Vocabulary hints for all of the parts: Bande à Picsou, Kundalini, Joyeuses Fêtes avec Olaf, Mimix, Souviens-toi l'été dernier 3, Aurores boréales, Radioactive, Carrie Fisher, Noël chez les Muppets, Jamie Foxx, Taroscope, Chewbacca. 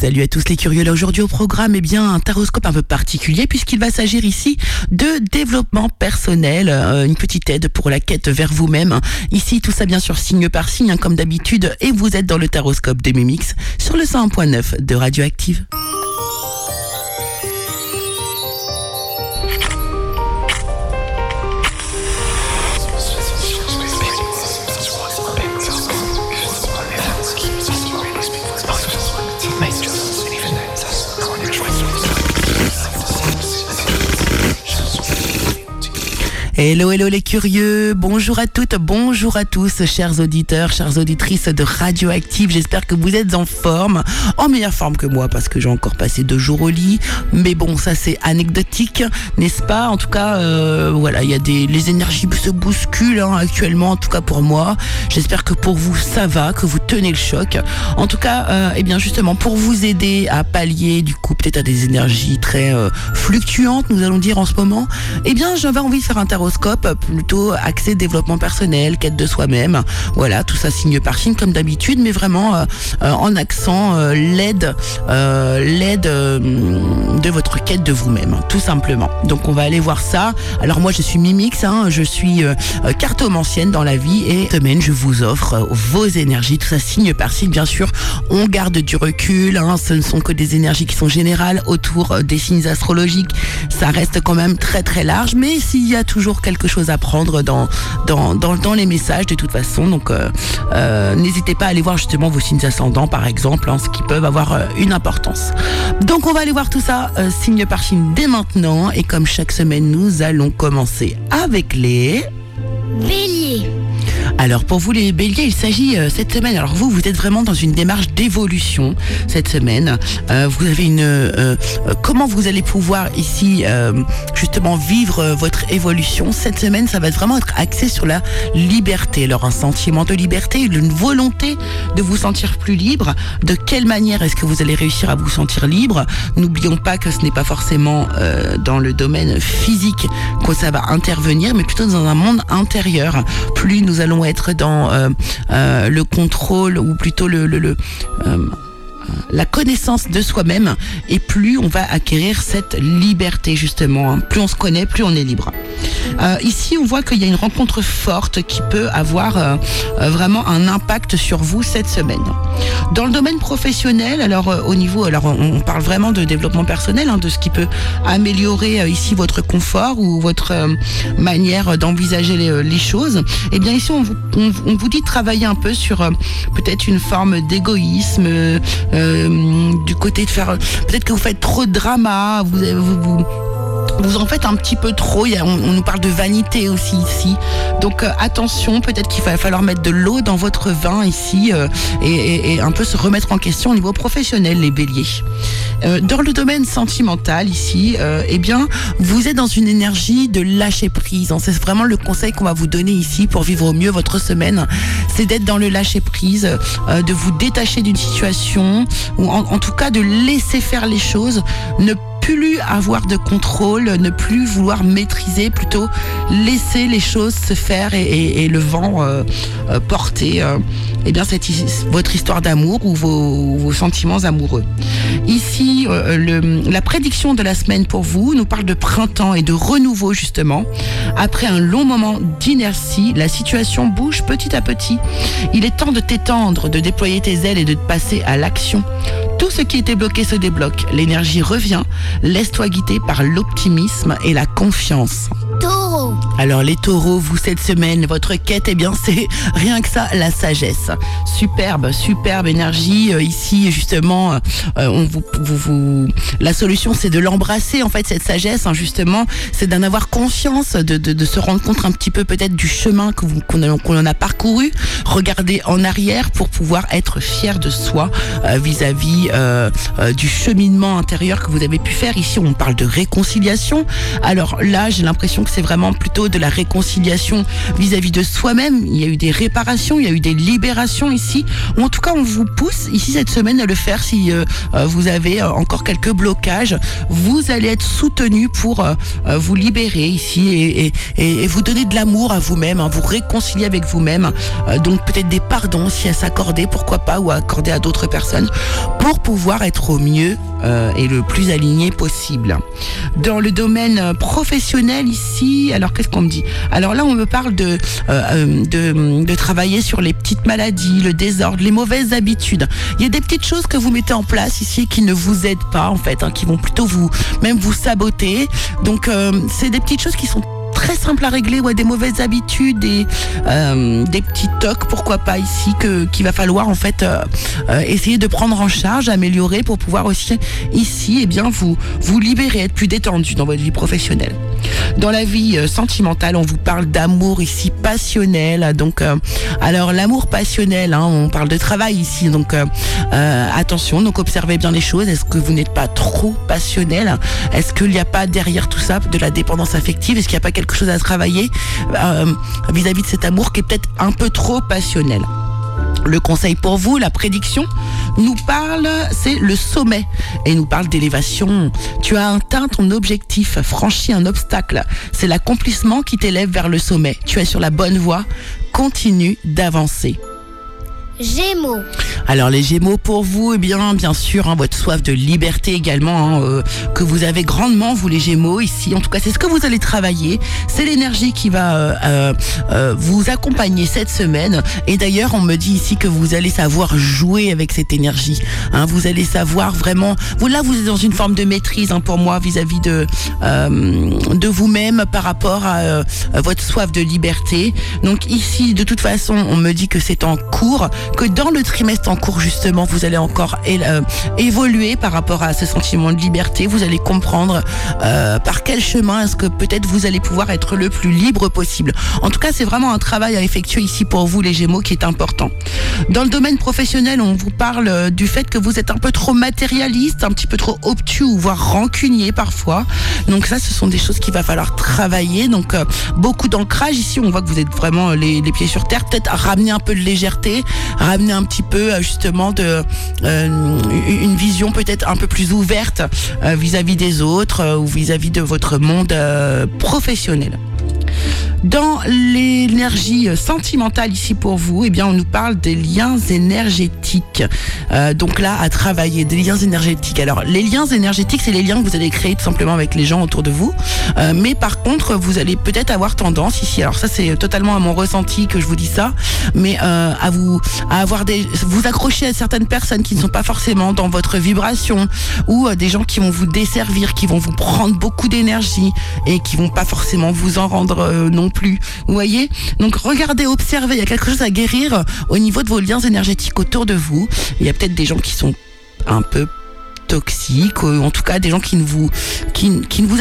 Salut à tous les curieux. Là aujourd'hui au programme, un taroscope un peu particulier puisqu'il va s'agir ici de développement personnel, une petite aide pour la quête vers vous-même. Ici tout ça bien sûr signe par signe comme d'habitude, et vous êtes dans le taroscope de Mimix sur le 101.9 de Radioactive. Hello, hello les curieux, bonjour à toutes, bonjour à tous, chers auditeurs, chères auditrices de Radioactive, j'espère que vous êtes en forme, en meilleure forme que moi parce que j'ai encore passé 2 jours au lit, mais bon, ça c'est anecdotique, n'est-ce pas ? En tout cas, voilà, les énergies se bousculent actuellement, en tout cas pour moi, j'espère que pour vous ça va, que vous tenez le choc, en tout cas, justement, pour vous aider à pallier du coup peut-être à des énergies très fluctuantes, nous allons dire en ce moment, j'avais envie de faire un tarot plutôt axé développement personnel, quête de soi-même, voilà, tout ça signe par signe comme d'habitude, mais vraiment en accent l'aide de votre quête de vous-même, tout simplement. Donc on va aller voir ça. Alors moi je suis Mimix, je suis cartomancienne dans la vie, et cette semaine je vous offre vos énergies, tout ça signe par signe, bien sûr on garde du recul, ce ne sont que des énergies qui sont générales autour des signes astrologiques, ça reste quand même très très large, mais s'il y a toujours quelque chose à prendre dans les messages de toute façon, donc n'hésitez pas à aller voir justement vos signes ascendants par exemple, ce qui peuvent avoir une importance. Donc on va aller voir tout ça signe par signe dès maintenant, et comme chaque semaine nous allons commencer avec les Béliers. Alors pour vous les Béliers, il s'agit cette semaine, alors vous êtes vraiment dans une démarche d'évolution cette semaine, vous avez comment vous allez pouvoir ici justement vivre votre évolution cette semaine, ça va vraiment être axé sur la liberté, alors un sentiment de liberté, une volonté de vous sentir plus libre. De quelle manière est-ce que vous allez réussir à vous sentir libre ? N'oublions pas que ce n'est pas forcément dans le domaine physique que ça va intervenir, mais plutôt dans un monde intérieur. Plus nous allons être dans le contrôle, ou plutôt la connaissance de soi-même, et plus on va acquérir cette liberté justement, plus on se connaît, plus on est libre. Ici on voit qu'il y a une rencontre forte qui peut avoir vraiment un impact sur vous cette semaine. Dans le domaine professionnel, alors on parle vraiment de développement personnel, de ce qui peut améliorer ici votre confort ou votre manière d'envisager les choses. Et bien ici on vous dit de travailler un peu sur peut-être une forme d'égoïsme, du côté de faire, peut-être que vous faites trop de drama, vous en faites un petit peu trop, on nous parle de vanité aussi ici, donc attention, peut-être qu'il va falloir mettre de l'eau dans votre vin ici, et un peu se remettre en question au niveau professionnel les Béliers. Dans le domaine sentimental ici, vous êtes dans une énergie de lâcher prise, c'est vraiment le conseil qu'on va vous donner ici pour vivre au mieux votre semaine, c'est d'être dans le lâcher prise, de vous détacher d'une situation, ou en tout cas de laisser faire les choses, ne plus avoir de contrôle, ne plus vouloir maîtriser, plutôt laisser les choses se faire et le vent porter votre histoire d'amour ou vos sentiments amoureux. Ici, la prédiction de la semaine pour vous nous parle de printemps et de renouveau justement. Après un long moment d'inertie, la situation bouge petit à petit. Il est temps de t'étendre, de déployer tes ailes et de passer à l'action. Tout ce qui était bloqué se débloque, l'énergie revient, laisse-toi guider par l'optimisme et la confiance. Taureau. Alors les taureaux, vous cette semaine, votre quête, c'est rien que ça, la sagesse. Superbe énergie, ici justement, la solution c'est de l'embrasser en fait cette sagesse, justement, c'est d'en avoir conscience, de se rendre compte un petit peu peut-être du chemin qu'on a parcouru, regarder en arrière pour pouvoir être fier de soi vis-à-vis du cheminement intérieur que vous avez pu faire. Ici on parle de réconciliation, alors là j'ai l'impression que c'est vraiment plutôt niveau de la réconciliation vis-à-vis de soi-même. Il y a eu des réparations, il y a eu des libérations ici. Ou en tout cas, on vous pousse ici cette semaine à le faire si vous avez encore quelques blocages. Vous allez être soutenu pour vous libérer ici et vous donner de l'amour à vous-même, hein, vous réconcilier avec vous-même. Donc peut-être des pardons si à s'accorder, pourquoi pas, ou à accorder à d'autres personnes pour pouvoir être au mieux et le plus aligné possible. Dans le domaine professionnel ici, alors qu'est-ce qu'on me dit ? Alors là, on me parle de travailler sur les petites maladies, le désordre, les mauvaises habitudes. Il y a des petites choses que vous mettez en place ici qui ne vous aident pas en fait, hein, qui vont plutôt vous saboter. Donc c'est des petites choses qui sont très simple à régler, ouais, des mauvaises habitudes, des petits tocs, pourquoi pas ici, qu'il va falloir en fait essayer de prendre en charge, améliorer pour pouvoir aussi ici, eh bien, vous libérer, être plus détendu dans votre vie professionnelle. Dans la vie sentimentale, on vous parle d'amour ici passionnel. Donc, alors l'amour passionnel, hein, on parle de travail ici. Donc, attention. Donc, observez bien les choses. Est-ce que vous n'êtes pas trop passionnel ? Est-ce qu'il n'y a pas derrière tout ça de la dépendance affective ? Est-ce qu'il n'y a pas quelque chose à travailler vis-à-vis de cet amour qui est peut-être un peu trop passionnel ? Le conseil pour vous, la prédiction, nous parle, c'est le sommet et nous parle d'élévation. Tu as atteint ton objectif, franchi un obstacle. C'est l'accomplissement qui t'élève vers le sommet. Tu es sur la bonne voie, continue d'avancer. Gémeaux. Alors les Gémeaux pour vous, eh bien sûr, hein, votre soif de liberté également, hein, que vous avez grandement, vous les Gémeaux ici. En tout cas, c'est ce que vous allez travailler. C'est l'énergie qui va vous accompagner cette semaine. Et d'ailleurs, on me dit ici que vous allez savoir jouer avec cette énergie. Hein, vous allez savoir vraiment. Vous êtes dans une forme de maîtrise, hein, pour moi, vis-à-vis de vous-même par rapport à votre soif de liberté. Donc ici, de toute façon, on me dit que c'est en cours, que dans le trimestre en cours justement vous allez encore évoluer par rapport à ce sentiment de liberté. Vous allez comprendre par quel chemin est-ce que peut-être vous allez pouvoir être le plus libre possible. En tout cas, c'est vraiment un travail à effectuer ici pour vous les Gémeaux qui est important. Dans le domaine professionnel, on vous parle du fait que vous êtes un peu trop matérialiste, un petit peu trop obtus ou voire rancunier parfois. Donc ça, ce sont des choses qu'il va falloir travailler. Donc beaucoup d'ancrage ici, on voit que vous êtes vraiment les pieds sur terre, peut-être à ramener un peu de légèreté, ramener un petit peu justement de une vision peut-être un peu plus ouverte vis-à-vis des autres ou vis-à-vis de votre monde professionnel. Dans l'énergie sentimentale ici pour vous, eh bien on nous parle des liens énergétiques. Donc là, à travailler, des liens énergétiques. Alors les liens énergétiques, c'est les liens que vous allez créer tout simplement avec les gens autour de vous. Mais par contre, vous allez peut-être avoir tendance ici, alors ça c'est totalement à mon ressenti que je vous dis ça, mais vous accrocher à certaines personnes qui ne sont pas forcément dans votre vibration ou des gens qui vont vous desservir, qui vont vous prendre beaucoup d'énergie et qui vont pas forcément vous en rendre non plus, vous voyez. Donc regardez, observez, il y a quelque chose à guérir au niveau de vos liens énergétiques autour de vous. Il y a peut-être des gens qui sont un peu toxiques, ou en tout cas des gens qui ne vous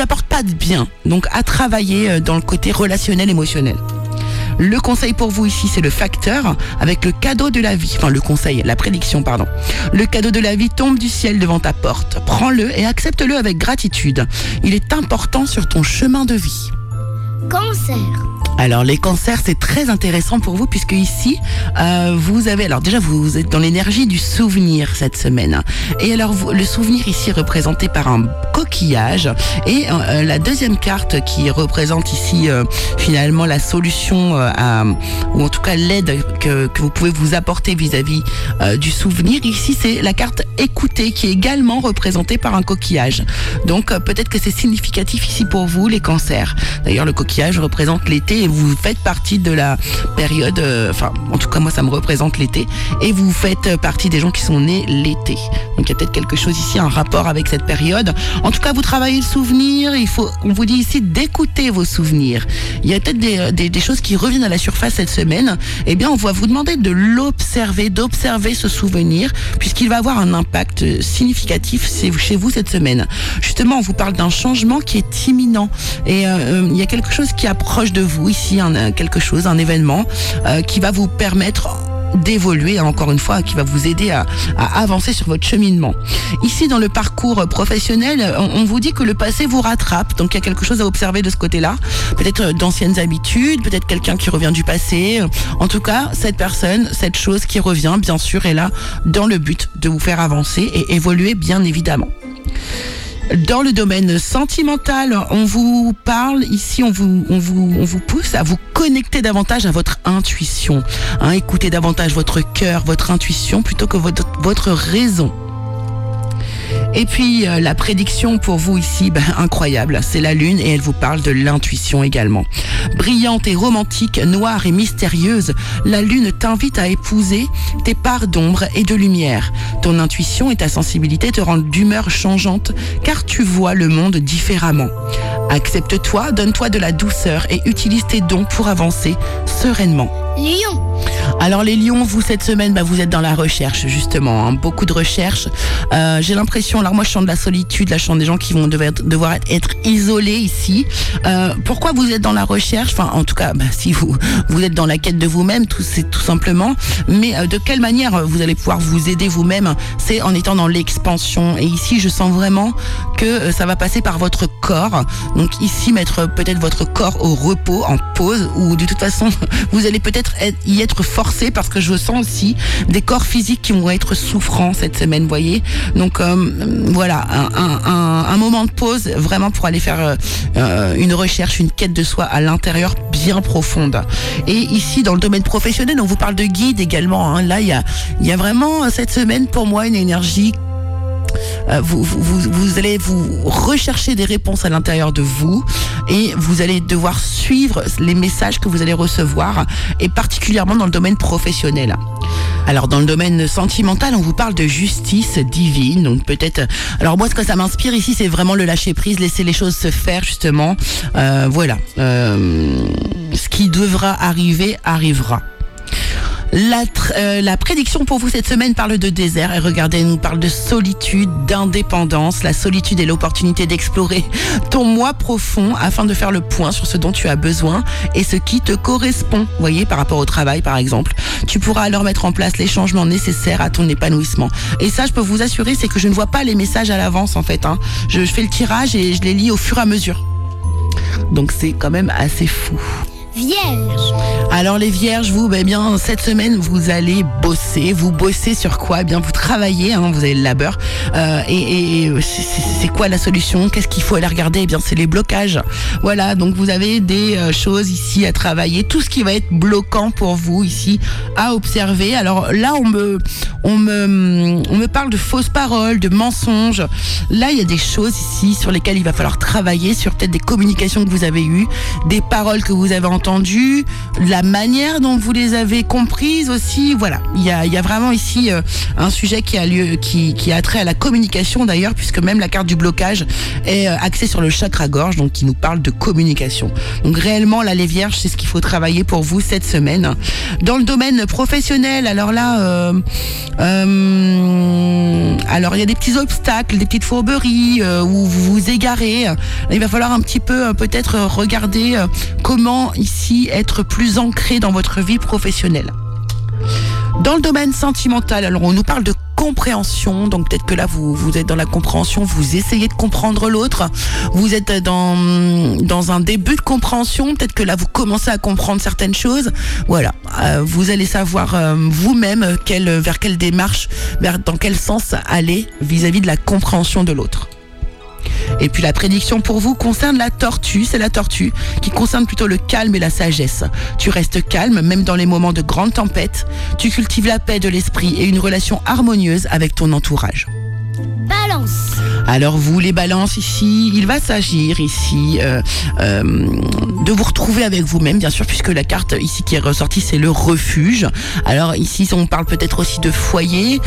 apportent pas de bien. Donc à travailler dans le côté relationnel, émotionnel. Le conseil pour vous ici, c'est le facteur avec le cadeau de la vie. Enfin, le conseil, la prédiction, pardon. Le cadeau de la vie tombe du ciel devant ta porte. Prends-le et accepte-le avec gratitude. Il est important sur ton chemin de vie. Cancer. Alors les cancers, c'est très intéressant pour vous puisque ici vous avez, alors déjà vous êtes dans l'énergie du souvenir cette semaine, et alors le souvenir ici est représenté par un coquillage et la deuxième carte qui représente ici finalement la solution ou en tout cas l'aide que vous pouvez vous apporter vis-à-vis du souvenir, ici c'est la carte écouter qui est également représentée par un coquillage. Donc peut-être que c'est significatif ici pour vous les cancers. D'ailleurs le coquillage représente l'été. Vous faites partie de la période, enfin en tout cas moi ça me représente l'été, et vous faites partie des gens qui sont nés l'été. Donc il y a peut-être quelque chose ici, un rapport avec cette période. En tout cas vous travaillez le souvenir, on vous dit ici d'écouter vos souvenirs. Il y a peut-être des choses qui reviennent à la surface cette semaine, et bien on va vous demander de l'observer, d'observer ce souvenir, puisqu'il va avoir un impact significatif chez vous cette semaine. Justement on vous parle d'un changement qui est imminent, et il y a quelque chose qui approche de vous, ici quelque chose, un événement qui va vous permettre d'évoluer, encore une fois, qui va vous aider à avancer sur votre cheminement. Ici, dans le parcours professionnel, on vous dit que le passé vous rattrape, donc il y a quelque chose à observer de ce côté-là, peut-être d'anciennes habitudes, peut-être quelqu'un qui revient du passé. En tout cas, cette personne, cette chose qui revient, bien sûr, est là dans le but de vous faire avancer et évoluer, bien évidemment. Dans le domaine sentimental, on vous parle ici, on vous pousse à vous connecter davantage à votre intuition, hein, écoutez davantage votre cœur, votre intuition plutôt que votre raison. Et puis la prédiction pour vous ici, incroyable, c'est la lune et elle vous parle de l'intuition également. Brillante et romantique, noire et mystérieuse, la lune t'invite à épouser tes parts d'ombre et de lumière. Ton intuition et ta sensibilité te rendent d'humeur changeante car tu vois le monde différemment. Accepte-toi, donne-toi de la douceur et utilise tes dons pour avancer sereinement. Lion. Alors les lions, vous cette semaine, vous êtes dans la recherche justement, hein, beaucoup de recherches. J'ai l'impression, alors moi je sens de la solitude, là je sens des gens qui vont devoir être isolés ici. Pourquoi vous êtes dans la recherche ? Enfin, en tout cas, si vous êtes dans la quête de vous-même, c'est tout simplement. Mais de quelle manière vous allez pouvoir vous aider vous-même ? C'est en étant dans l'expansion. Et ici, je sens vraiment que ça va passer par votre corps. Donc ici, mettre peut-être votre corps au repos, en pause, ou de toute façon, vous allez peut-être y être forcé parce que je sens aussi des corps physiques qui vont être souffrants cette semaine, voyez. Donc voilà, un moment de pause vraiment pour aller faire une recherche, une quête de soi à l'intérieur bien profonde. Et ici dans le domaine professionnel, on vous parle de guide également, hein. Là il y a vraiment cette semaine pour moi une énergie. Vous allez vous rechercher des réponses à l'intérieur de vous et vous allez devoir suivre les messages que vous allez recevoir, et particulièrement dans le domaine professionnel. Alors dans le domaine sentimental, on vous parle de justice divine, donc peut-être. Alors moi, ce que ça m'inspire ici, c'est vraiment le lâcher prise, laisser les choses se faire justement. Voilà, ce qui devra arriver arrivera. La prédiction pour vous cette semaine parle de désert, et regardez, elle nous parle de solitude, d'indépendance. La solitude est l'opportunité d'explorer ton moi profond afin de faire le point sur ce dont tu as besoin et ce qui te correspond, voyez, par rapport au travail par exemple. Tu pourras alors mettre en place les changements nécessaires à ton épanouissement. Et ça, je peux vous assurer, c'est que je ne vois pas les messages à l'avance en fait, hein. Je fais le tirage et je les lis au fur et à mesure. Donc c'est quand même assez fou. Vierge. Alors les vierges, vous, bien cette semaine vous allez bosser. Vous bossez sur quoi ? Vous travaillez, hein, vous avez le labeur. Et c'est quoi la solution ? Qu'est-ce qu'il faut aller regarder ? C'est les blocages. Voilà, donc vous avez des choses ici à travailler, tout ce qui va être bloquant pour vous ici à observer. Alors là, on me parle de fausses paroles, de mensonges. Là, il y a des choses ici sur lesquelles il va falloir travailler, sur peut-être des communications que vous avez eues, des paroles que vous avez entendues, la manière dont vous les avez comprises aussi. Voilà, il y a vraiment ici un sujet qui a trait à la communication d'ailleurs, puisque même la carte du blocage est axée sur le chakra-gorge, donc qui nous parle de communication. Donc réellement, là, les vierges, c'est ce qu'il faut travailler pour vous cette semaine. Dans le domaine professionnel, alors là, alors il y a des petits obstacles, des petites fourberies où vous vous égarez. Il va falloir un petit peu peut-être regarder comment ici être plus ancré dans votre vie professionnelle. Dans le domaine sentimental, alors on nous parle de compréhension, donc peut-être que là vous êtes dans la compréhension, vous essayez de comprendre l'autre, vous êtes dans un début de compréhension, peut-être que là vous commencez à comprendre certaines choses. Voilà, vous allez savoir vous-même vers quelle démarche, dans quel sens aller vis-à-vis de la compréhension de l'autre. Et puis la prédiction pour vous concerne la tortue, c'est la tortue qui concerne plutôt le calme et la sagesse. Tu restes calme même dans les moments de grande tempête, tu cultives la paix de l'esprit et une relation harmonieuse avec ton entourage. Balance. Alors vous les balances ici, il va s'agir ici de vous retrouver avec vous-même, bien sûr, puisque la carte ici qui est ressortie, c'est le refuge. Alors ici on parle peut-être aussi de foyer,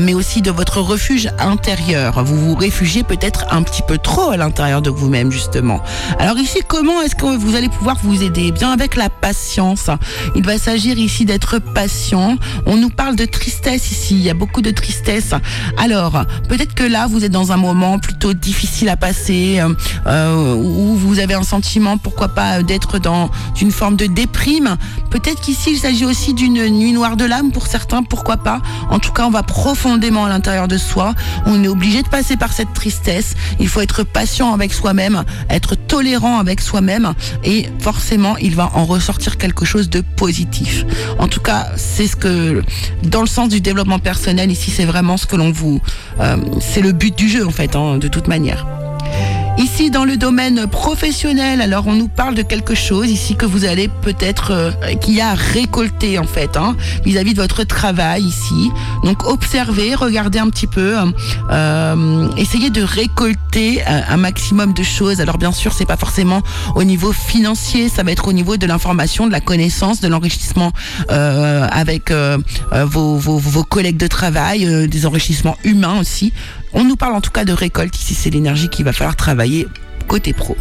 mais aussi de votre refuge intérieur. Vous vous réfugiez peut-être un petit peu trop à l'intérieur de vous-même justement. Alors ici, comment est-ce que vous allez pouvoir vous aider ? Bien avec la patience. Il va s'agir ici d'être patient. On nous parle de tristesse ici, il y a beaucoup de tristesse. Alors peut-être que là vous êtes dans un moment moments plutôt difficiles à passer, où vous avez un sentiment, pourquoi pas, d'être dans une forme de déprime. Peut-être qu'ici, il s'agit aussi d'une nuit noire de l'âme pour certains, pourquoi pas. En tout cas, on va profondément à l'intérieur de soi. On est obligé de passer par cette tristesse. Il faut être patient avec soi-même, être tolérant avec soi-même, et forcément, il va en ressortir quelque chose de positif. En tout cas, c'est ce que, dans le sens du développement personnel, ici, c'est vraiment ce que l'on vous... c'est le but du jeu, en fait, hein, de toute manière. Ici, dans le domaine professionnel, alors on nous parle de quelque chose ici que vous allez peut-être, qu'il y a à récolter, en fait, hein, vis-à-vis de votre travail ici. Donc, observez, regardez un petit peu, essayez de récolter un maximum de choses. Alors, bien sûr, c'est pas forcément au niveau financier, ça va être au niveau de l'information, de la connaissance, de l'enrichissement avec vos collègues de travail, des enrichissements humains aussi. On nous parle en tout cas de récolte, ici c'est l'énergie qu'il va falloir travailler côté pro.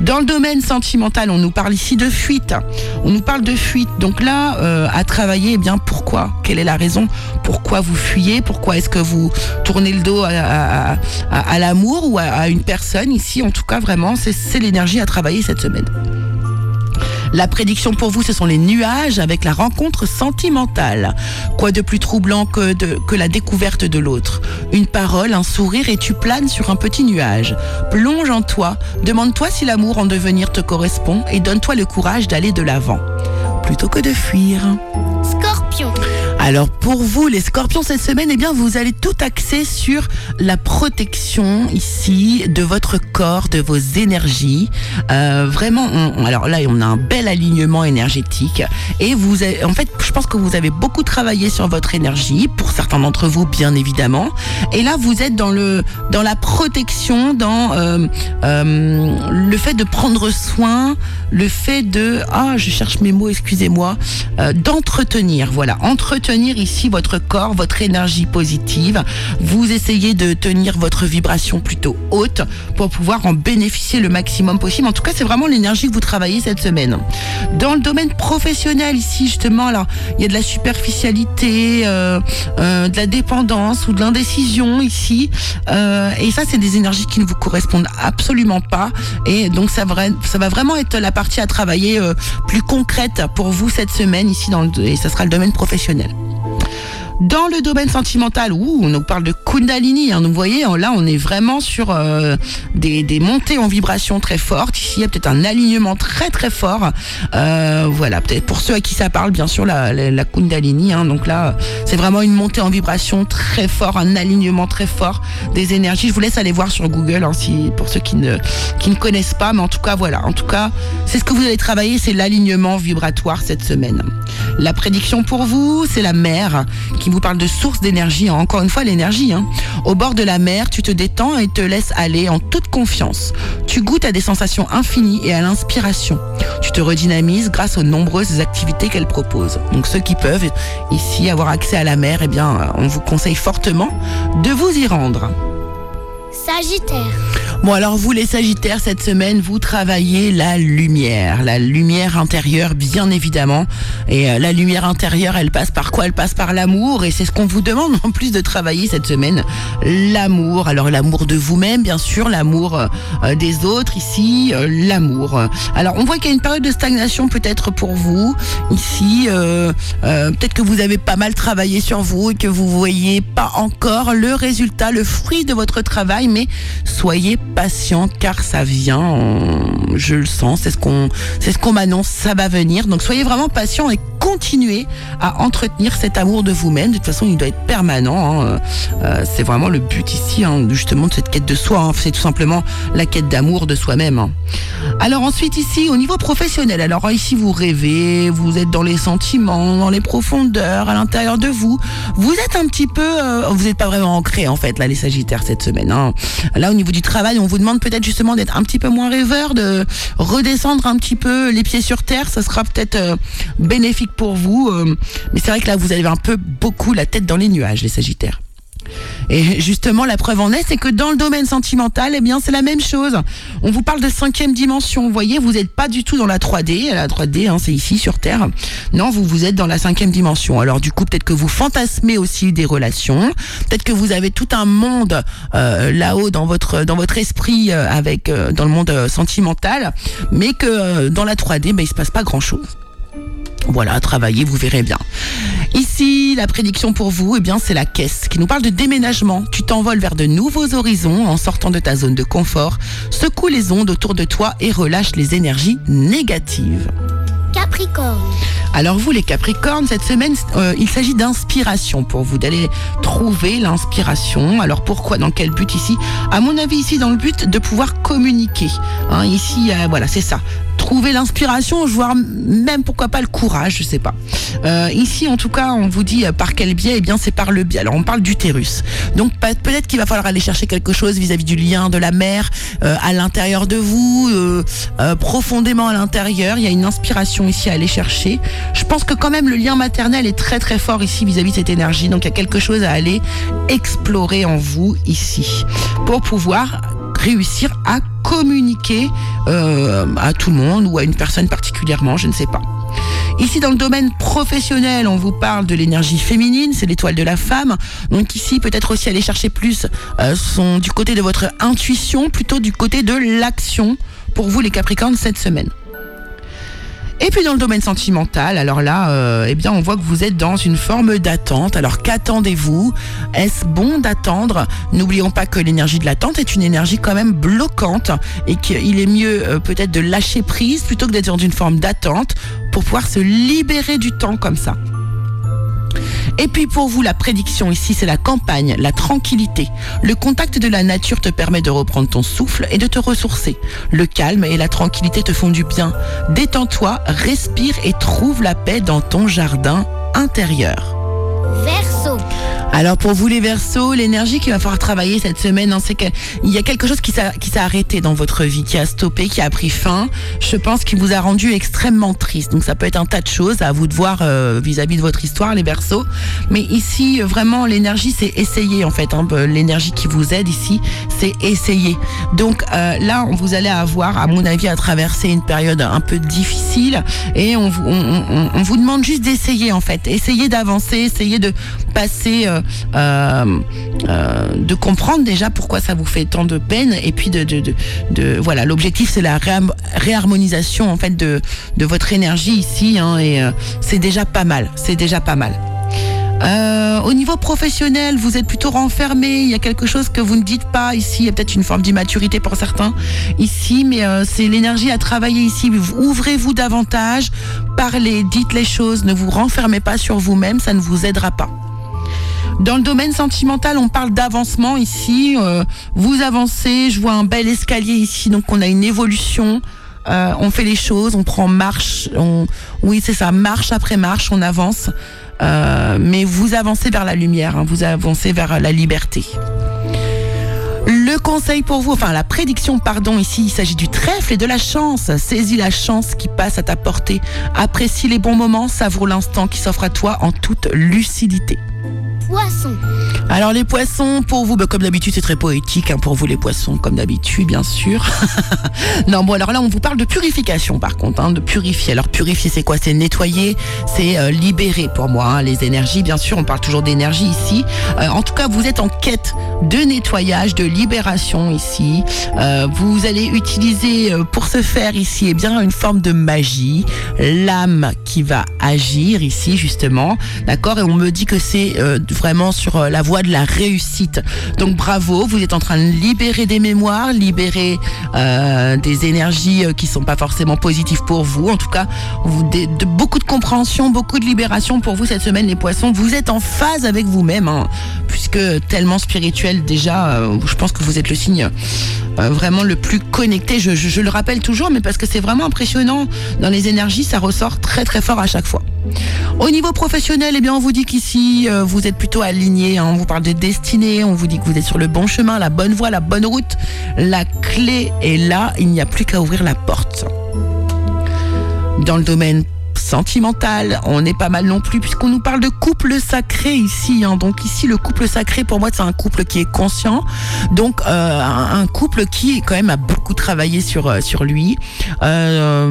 Dans le domaine sentimental, on nous parle ici de fuite. On nous parle de fuite, donc là, à travailler, eh bien pourquoi ? Quelle est la raison ? Pourquoi vous fuyez ? Pourquoi est-ce que vous tournez le dos à l'amour ou à une personne ? Ici, en tout cas, vraiment, c'est l'énergie à travailler cette semaine. La prédiction pour vous, ce sont les nuages avec la rencontre sentimentale. Quoi de plus troublant que la découverte de l'autre ? Une parole, un sourire et tu planes sur un petit nuage. Plonge en toi, demande-toi si l'amour en devenir te correspond et donne-toi le courage d'aller de l'avant, plutôt que de fuir. Scorpion. Alors pour vous les scorpions cette semaine, eh bien vous allez tout axer sur la protection ici de votre corps, de vos énergies. Vraiment, alors là on a un bel alignement énergétique et vous avez, en fait je pense que vous avez beaucoup travaillé sur votre énergie, pour certains d'entre vous bien évidemment. Et là vous êtes dans la protection, dans le fait de prendre soin, le fait de, je cherche mes mots, excusez-moi, d'entretenir, voilà, entretenir ici votre corps, votre énergie positive. Vous essayez de tenir votre vibration plutôt haute pour pouvoir en bénéficier le maximum possible. En tout cas, c'est vraiment l'énergie que vous travaillez cette semaine. Dans le domaine professionnel, ici, justement, là, il y a de la superficialité, de la dépendance ou de l'indécision ici. Et ça, c'est des énergies qui ne vous correspondent absolument pas. Et donc, ça va vraiment être la partie à travailler plus concrète pour vous cette semaine, ici, et ça sera le domaine professionnel. Dans le domaine sentimental, on nous parle de Kundalini, hein, vous voyez, là on est vraiment sur des montées en vibration très fortes. Ici il y a peut-être un alignement très très fort, voilà, peut-être pour ceux à qui ça parle, bien sûr, la Kundalini, hein, donc là c'est vraiment une montée en vibration très fort, un alignement très fort des énergies. Je vous laisse aller voir sur Google, hein, pour ceux qui ne connaissent pas, mais en tout cas voilà, en tout cas c'est ce que vous allez travailler, c'est l'alignement vibratoire cette semaine. La prédiction pour vous, c'est la mer qui vous parle de source d'énergie, hein. Encore une fois l'énergie, hein. Au bord de la mer, tu te détends et te laisses aller en toute confiance. Tu goûtes à des sensations infinies et à l'inspiration. Tu te redynamises grâce aux nombreuses activités qu'elle propose. Donc ceux qui peuvent ici avoir accès à la mer, eh bien, on vous conseille fortement de vous y rendre. Sagittaire. Bon, alors vous les Sagittaires, cette semaine, vous travaillez la lumière intérieure, bien évidemment. Et la lumière intérieure, elle passe par quoi ? Elle passe par l'amour, et c'est ce qu'on vous demande en plus de travailler cette semaine, l'amour. Alors l'amour de vous-même, bien sûr, l'amour des autres ici, l'amour. Alors on voit qu'il y a une période de stagnation peut-être pour vous ici, peut-être que vous avez pas mal travaillé sur vous et que vous voyez pas encore le résultat, le fruit de votre travail, mais soyez patient car ça vient, je le sens, c'est ce qu'on m'annonce, ça va venir. Donc soyez vraiment patient et continuez à entretenir cet amour de vous-même. De toute façon, il doit être permanent, hein. C'est vraiment le but ici, hein, justement, de cette quête de soi, hein. C'est tout simplement la quête d'amour de soi-même, hein. Alors ensuite ici, au niveau professionnel, alors ici vous rêvez, vous êtes dans les sentiments, dans les profondeurs, à l'intérieur de vous. Vous êtes un petit peu, vous n'êtes pas vraiment ancré en fait là, les Sagittaires cette semaine, hein. Là au niveau du travail, on vous demande peut-être justement d'être un petit peu moins rêveur, de redescendre un petit peu les pieds sur terre. Ça sera peut-être bénéfique pour vous, mais c'est vrai que là vous avez un peu beaucoup la tête dans les nuages, les Sagittaires. Et justement, la preuve en est, c'est que dans le domaine sentimental, eh bien, c'est la même chose. On vous parle de 5e dimension. Vous voyez, vous n'êtes pas du tout dans la 3D. La 3D, hein, c'est ici, sur Terre. Non, vous êtes dans la 5e dimension. Alors, du coup, peut-être que vous fantasmez aussi des relations. Peut-être que vous avez tout un monde là-haut dans votre esprit, dans le monde sentimental. Mais que dans la 3D, bah, il se passe pas grand-chose. Voilà, travaillez, vous verrez bien. Ici, la prédiction pour vous, eh bien, c'est la caisse qui nous parle de déménagement. Tu t'envoles vers de nouveaux horizons en sortant de ta zone de confort. Secoue les ondes autour de toi et relâche les énergies négatives. Capricorne. Alors vous, les Capricornes, cette semaine, il s'agit d'inspiration pour vous, d'aller trouver l'inspiration. Alors pourquoi, dans quel but ici? À mon avis, ici, dans le but de pouvoir communiquer. Hein, ici, voilà, c'est ça. Trouver l'inspiration, voire même pourquoi pas le courage, je sais pas. Ici, en tout cas, on vous dit par quel biais, eh bien, c'est par le biais. Alors, on parle d'utérus. Donc, peut-être qu'il va falloir aller chercher quelque chose vis-à-vis du lien de la mer, à l'intérieur de vous, profondément à l'intérieur. Il y a une inspiration ici à aller chercher. Je pense que quand même, le lien maternel est très très fort ici vis-à-vis de cette énergie. Donc, il y a quelque chose à aller explorer en vous ici pour pouvoir réussir à communiquer à tout le monde ou à une personne particulièrement, je ne sais pas. Ici, dans le domaine professionnel, on vous parle de l'énergie féminine, c'est l'étoile de la femme. Donc ici, peut-être aussi aller chercher plus du côté de votre intuition, plutôt du côté de l'action pour vous les Capricornes cette semaine. Et puis dans le domaine sentimental, alors là, eh bien, on voit que vous êtes dans une forme d'attente. Alors qu'attendez-vous? Est-ce bon d'attendre? N'oublions pas que l'énergie de l'attente est une énergie quand même bloquante et qu'il est mieux peut-être de lâcher prise plutôt que d'être dans une forme d'attente pour pouvoir se libérer du temps comme ça. Et puis pour vous, la prédiction ici, c'est la campagne, la tranquillité. Le contact de la nature te permet de reprendre ton souffle et de te ressourcer. Le calme et la tranquillité te font du bien. Détends-toi, respire et trouve la paix dans ton jardin intérieur. Verseau. Alors pour vous les Verseaux, l'énergie qu'il va falloir travailler cette semaine, hein, c'est qu'il y a quelque chose qui s'est arrêté dans votre vie, qui a stoppé, qui a pris fin. Je pense qu'il vous a rendu extrêmement triste. Donc ça peut être un tas de choses à vous de voir vis-à-vis de votre histoire, les Verseaux. Mais ici, vraiment, l'énergie, c'est essayer en fait. Hein, l'énergie qui vous aide ici, c'est essayer. Donc là, vous allez avoir, à mon avis, à traverser une période un peu difficile. Et on vous demande juste d'essayer en fait. Essayez d'avancer, essayez de passer... de comprendre déjà pourquoi ça vous fait tant de peine et puis voilà, l'objectif c'est la réharmonisation en fait de votre énergie ici, hein, et c'est déjà pas mal. Au niveau professionnel, vous êtes plutôt renfermé. Il y a quelque chose que vous ne dites pas ici. Il y a peut-être une forme d'immaturité pour certains ici, mais c'est l'énergie à travailler ici. Ouvrez-vous davantage, parlez, dites les choses, ne vous renfermez pas sur vous-même, ça ne vous aidera pas. Dans le domaine sentimental, on parle d'avancement ici. Vous avancez, je vois un bel escalier ici, donc on a une évolution. On fait les choses, on prend marche. Oui, c'est ça, marche après marche, on avance. Mais vous avancez vers la lumière, hein, vous avancez vers la liberté. Le conseil pour vous, enfin la prédiction, pardon, ici, il s'agit du trèfle et de la chance. Saisis la chance qui passe à ta portée. Apprécie les bons moments, savoure l'instant qui s'offre à toi en toute lucidité. Poissons. Alors les poissons, pour vous, comme d'habitude, c'est très poétique, hein, pour vous les poissons, comme d'habitude, bien sûr. Non, bon, alors là, on vous parle de purification, par contre, hein, de purifier. Alors purifier, c'est quoi? C'est nettoyer, c'est libérer pour moi, hein, les énergies, bien sûr, on parle toujours d'énergie ici. En tout cas, vous êtes en quête de nettoyage, de libération ici. Vous allez utiliser pour ce faire ici, eh bien, une forme de magie, l'âme qui va agir ici, justement, d'accord? Et on me dit que c'est... vraiment sur la voie de la réussite. Donc bravo, vous êtes en train de libérer des mémoires, libérer des énergies qui sont pas forcément positives pour vous. En tout cas, beaucoup de compréhension, beaucoup de libération pour vous cette semaine les poissons. Vous êtes en phase avec vous-même, hein, puisque tellement spirituel déjà, je pense que vous êtes le signe vraiment le plus connecté. Je le rappelle toujours, mais parce que c'est vraiment impressionnant dans les énergies, ça ressort très très fort à chaque fois. Au niveau professionnel, eh bien, on vous dit qu'ici, vous êtes plutôt aligné, hein, on vous parle de destinée, on vous dit que vous êtes sur le bon chemin, la bonne voie, la bonne route. La clé est là, il n'y a plus qu'à ouvrir la porte. Dans le domaine sentimentale, on est pas mal non plus, puisqu'on nous parle de couple sacré ici. Hein. Donc ici, le couple sacré, pour moi, c'est un couple qui est conscient. Donc un couple qui, quand même, a beaucoup travaillé sur lui. Voilà,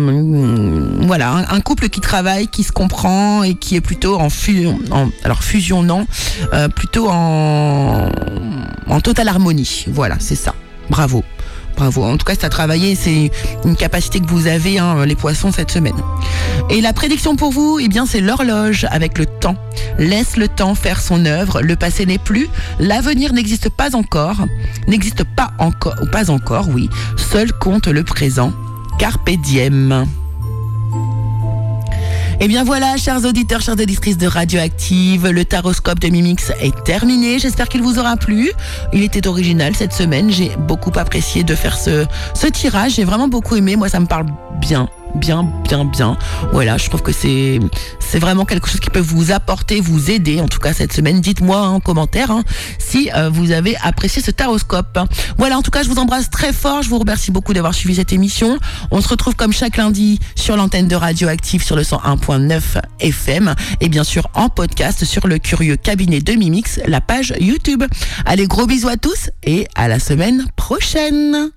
un couple qui travaille, qui se comprend et qui est plutôt en fusion. Alors fusion, non, plutôt en totale harmonie. Voilà, c'est ça. Bravo. Bravo. En tout cas, ça a travaillé, c'est une capacité que vous avez, hein, les poissons, cette semaine. Et la prédiction pour vous, eh bien, c'est l'horloge avec le temps. Laisse le temps faire son œuvre. Le passé n'est plus. L'avenir n'existe pas encore. N'existe pas encore, ou pas encore, oui. Seul compte le présent. Carpe diem. Et bien voilà, chers auditeurs, chères auditrices de Radioactive, le taroscope de Mimix est terminé. J'espère qu'il vous aura plu. Il était original cette semaine. J'ai beaucoup apprécié de faire ce tirage. J'ai vraiment beaucoup aimé. Moi, ça me parle bien. Bien. Voilà, je trouve que c'est vraiment quelque chose qui peut vous apporter, vous aider, en tout cas cette semaine. Dites-moi en commentaire si vous avez apprécié ce taroscope. Voilà, en tout cas, je vous embrasse très fort. Je vous remercie beaucoup d'avoir suivi cette émission. On se retrouve comme chaque lundi sur l'antenne de Radioactive sur le 101.9 FM et bien sûr en podcast sur le curieux cabinet de Mimix, la page YouTube. Allez, gros bisous à tous et à la semaine prochaine.